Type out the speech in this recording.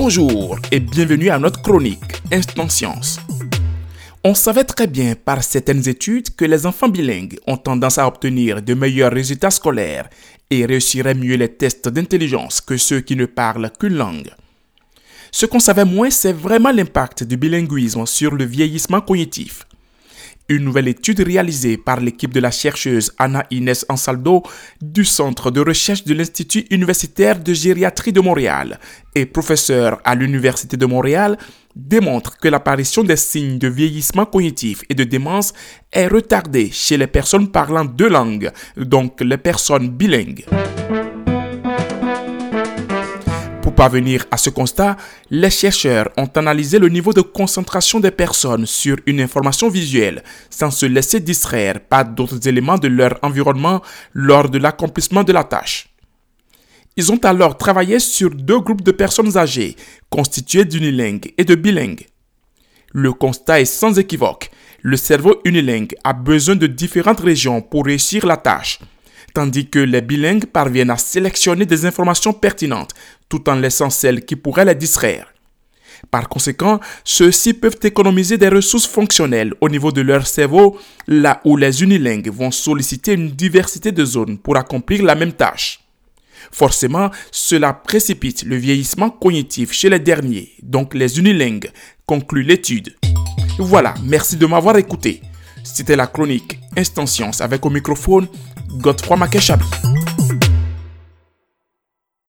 Bonjour et bienvenue à notre chronique Instant Science. On savait très bien par certaines études que les enfants bilingues ont tendance à obtenir de meilleurs résultats scolaires et réussiraient mieux les tests d'intelligence que ceux qui ne parlent qu'une langue. Ce qu'on savait moins, c'est vraiment l'impact du bilinguisme sur le vieillissement cognitif. Une nouvelle étude réalisée par l'équipe de la chercheuse Anna Inès Ansaldo du Centre de recherche de l'Institut universitaire de gériatrie de Montréal et professeure à l'Université de Montréal démontre que l'apparition des signes de vieillissement cognitif et de démence est retardée chez les personnes parlant deux langues, donc les personnes bilingues. Pour parvenir à ce constat, les chercheurs ont analysé le niveau de concentration des personnes sur une information visuelle sans se laisser distraire par d'autres éléments de leur environnement lors de l'accomplissement de la tâche. Ils ont alors travaillé sur deux groupes de personnes âgées constituées d'unilingues et de bilingues. Le constat est sans équivoque. Le cerveau unilingue a besoin de différentes régions pour réussir la tâche, tandis que les bilingues parviennent à sélectionner des informations pertinentes tout en laissant celles qui pourraient les distraire. Par conséquent, ceux-ci peuvent économiser des ressources fonctionnelles au niveau de leur cerveau, là où les unilingues vont solliciter une diversité de zones pour accomplir la même tâche. Forcément, cela précipite le vieillissement cognitif chez les derniers, donc les unilingues, conclut l'étude. Voilà, merci de m'avoir écouté. C'était la chronique Instant Science avec au microphone Godfrey 3 Makeshabi.